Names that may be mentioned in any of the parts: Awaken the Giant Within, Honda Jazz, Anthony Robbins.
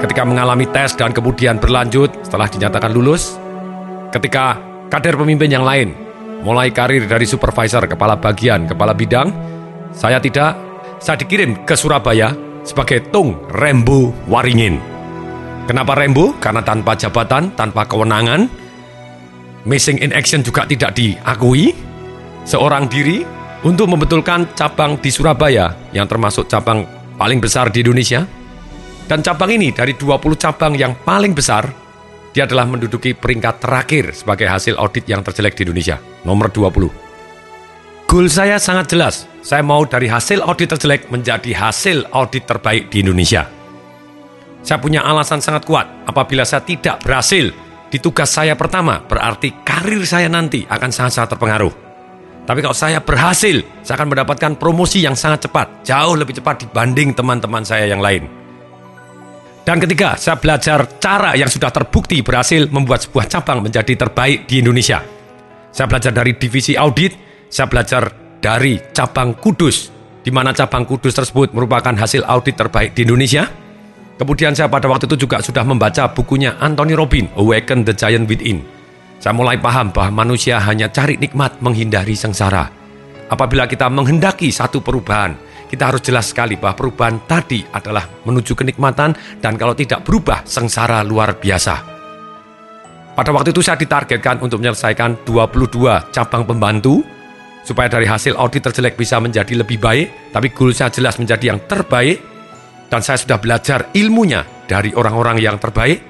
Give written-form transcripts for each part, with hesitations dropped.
ketika mengalami tes dan kemudian berlanjut setelah dinyatakan lulus, ketika kader pemimpin yang lain mulai karir dari supervisor, kepala bagian, kepala bidang, saya tidak, saya dikirim ke Surabaya sebagai Tung Rembu Waringin. Kenapa Rembu? Karena tanpa jabatan, tanpa kewenangan, missing in action juga tidak diakui, seorang diri untuk membetulkan cabang di Surabaya yang termasuk cabang paling besar di Indonesia. Dan cabang ini dari 20 cabang yang paling besar, dia adalah menduduki peringkat terakhir sebagai hasil audit yang terjelek di Indonesia, nomor 20. Goal saya sangat jelas, saya mau dari hasil audit terjelek menjadi hasil audit terbaik di Indonesia. Saya punya alasan sangat kuat, apabila saya tidak berhasil di tugas saya pertama, berarti karir saya nanti akan sangat-sangat terpengaruh. Tapi kalau saya berhasil, saya akan mendapatkan promosi yang sangat cepat, jauh lebih cepat dibanding teman-teman saya yang lain. Dan ketiga, saya belajar cara yang sudah terbukti berhasil membuat sebuah cabang menjadi terbaik di Indonesia. Saya belajar dari divisi audit, saya belajar dari cabang Kudus, di mana cabang Kudus tersebut merupakan hasil audit terbaik di Indonesia. Kemudian saya pada waktu itu juga sudah membaca bukunya Anthony Robbins, Awaken the Giant Within. Saya mulai paham bahwa manusia hanya cari nikmat, menghindari sengsara. Apabila kita menghendaki satu perubahan, kita harus jelas sekali bahwa perubahan tadi adalah menuju kenikmatan, dan kalau tidak berubah, sengsara luar biasa. Pada waktu itu saya ditargetkan untuk menyelesaikan 22 cabang pembantu, supaya dari hasil audit terjelek bisa menjadi lebih baik, tapi goal saya jelas menjadi yang terbaik, dan saya sudah belajar ilmunya dari orang-orang yang terbaik.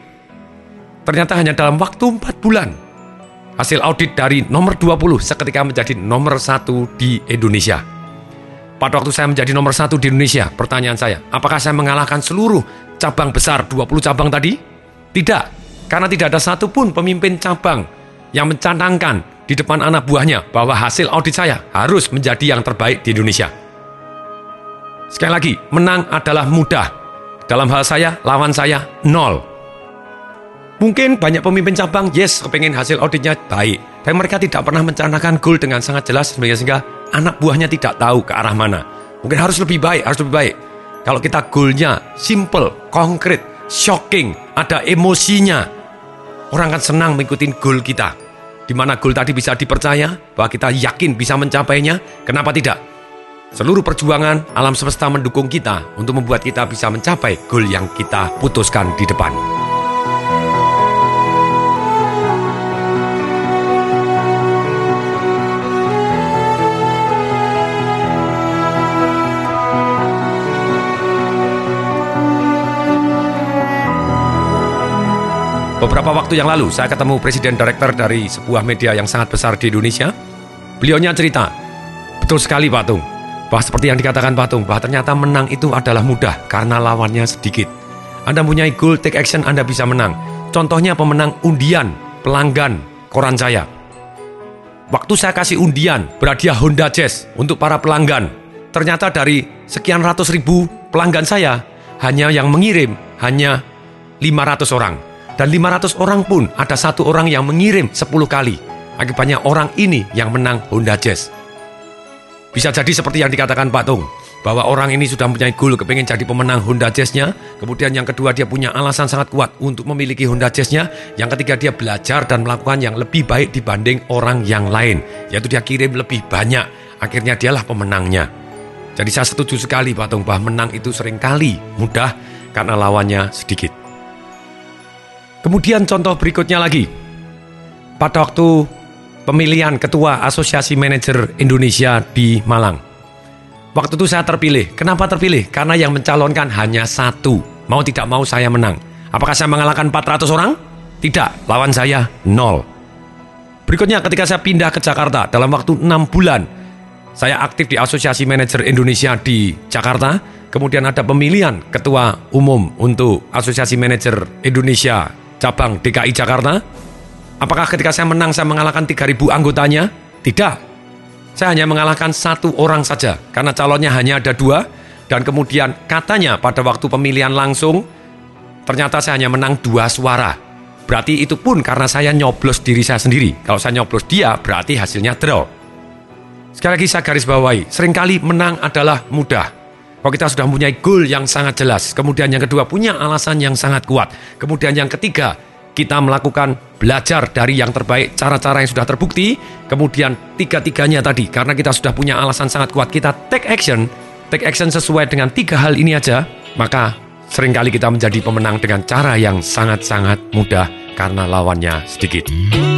Ternyata hanya dalam waktu 4 bulan, hasil audit dari nomor 20 seketika menjadi nomor 1 di Indonesia. Pada waktu saya menjadi nomor 1 di Indonesia, pertanyaan saya, apakah saya mengalahkan seluruh cabang besar 20 cabang tadi? Tidak, karena tidak ada satupun pemimpin cabang yang mencanangkan di depan anak buahnya bahwa hasil audit saya harus menjadi yang terbaik di Indonesia. Sekali lagi, menang adalah mudah. Dalam hal saya, lawan saya, 0. Mungkin banyak pemimpin cabang, yes, kepengen hasil auditnya baik, tapi mereka tidak pernah mencanangkan goal dengan sangat jelas, sehingga anak buahnya tidak tahu ke arah mana. Mungkin harus lebih baik, harus lebih baik. Kalau kita goalnya simple, konkret, shocking, ada emosinya, orang akan senang mengikuti goal kita. Di mana goal tadi bisa dipercaya, bahwa kita yakin bisa mencapainya, kenapa tidak? Seluruh perjuangan alam semesta mendukung kita untuk membuat kita bisa mencapai goal yang kita putuskan di depan. Beberapa waktu yang lalu, saya ketemu presiden direktur dari sebuah media yang sangat besar di Indonesia. Beliaunya cerita, betul sekali Pak Tung, bahwa seperti yang dikatakan Pak Tung, bahwa ternyata menang itu adalah mudah karena lawannya sedikit. Anda punya goal, take action, Anda bisa menang. Contohnya pemenang undian pelanggan koran saya. Waktu saya kasih undian berhadiah Honda Jazz untuk para pelanggan, ternyata dari sekian ratus ribu pelanggan saya, hanya yang mengirim hanya 500 orang. Dan 500 orang pun ada satu orang yang mengirim 10 kali. Akibatnya orang ini yang menang Honda Jazz. Bisa jadi seperti yang dikatakan Pak Tung, bahwa orang ini sudah punya goal, kepingin jadi pemenang Honda Jazz-nya. Kemudian yang kedua, dia punya alasan sangat kuat untuk memiliki Honda Jazz-nya. Yang ketiga, dia belajar dan melakukan yang lebih baik dibanding orang yang lain, yaitu dia kirim lebih banyak. Akhirnya dialah pemenangnya. Jadi saya setuju sekali Pak Tung, bahwa menang itu seringkali mudah karena lawannya sedikit. Kemudian contoh berikutnya lagi, pada waktu pemilihan ketua Asosiasi Manajer Indonesia di Malang. Waktu itu saya terpilih. Kenapa terpilih? Karena yang mencalonkan hanya satu. Mau tidak mau saya menang. Apakah saya mengalahkan 400 orang? Tidak, lawan saya 0. Berikutnya ketika saya pindah ke Jakarta, dalam waktu 6 bulan saya aktif di Asosiasi Manajer Indonesia di Jakarta. Kemudian ada pemilihan ketua umum untuk Asosiasi Manajer Indonesia cabang DKI Jakarta. Apakah ketika saya menang saya mengalahkan 3.000 anggotanya? Tidak. Saya hanya mengalahkan satu orang saja, karena calonnya hanya ada 2. Dan kemudian katanya pada waktu pemilihan langsung, ternyata saya hanya menang 2 suara. Berarti itu pun karena saya nyoblos diri saya sendiri. Kalau saya nyoblos dia, berarti hasilnya draw. Sekali lagi saya garis bawahi, seringkali menang adalah mudah. Kalau kita sudah mempunyai goal yang sangat jelas, kemudian yang kedua punya alasan yang sangat kuat, kemudian yang ketiga kita melakukan belajar dari yang terbaik, cara-cara yang sudah terbukti, kemudian tiga-tiganya tadi, karena kita sudah punya alasan sangat kuat, kita take action sesuai dengan tiga hal ini aja, maka seringkali kita menjadi pemenang dengan cara yang sangat-sangat mudah karena lawannya sedikit.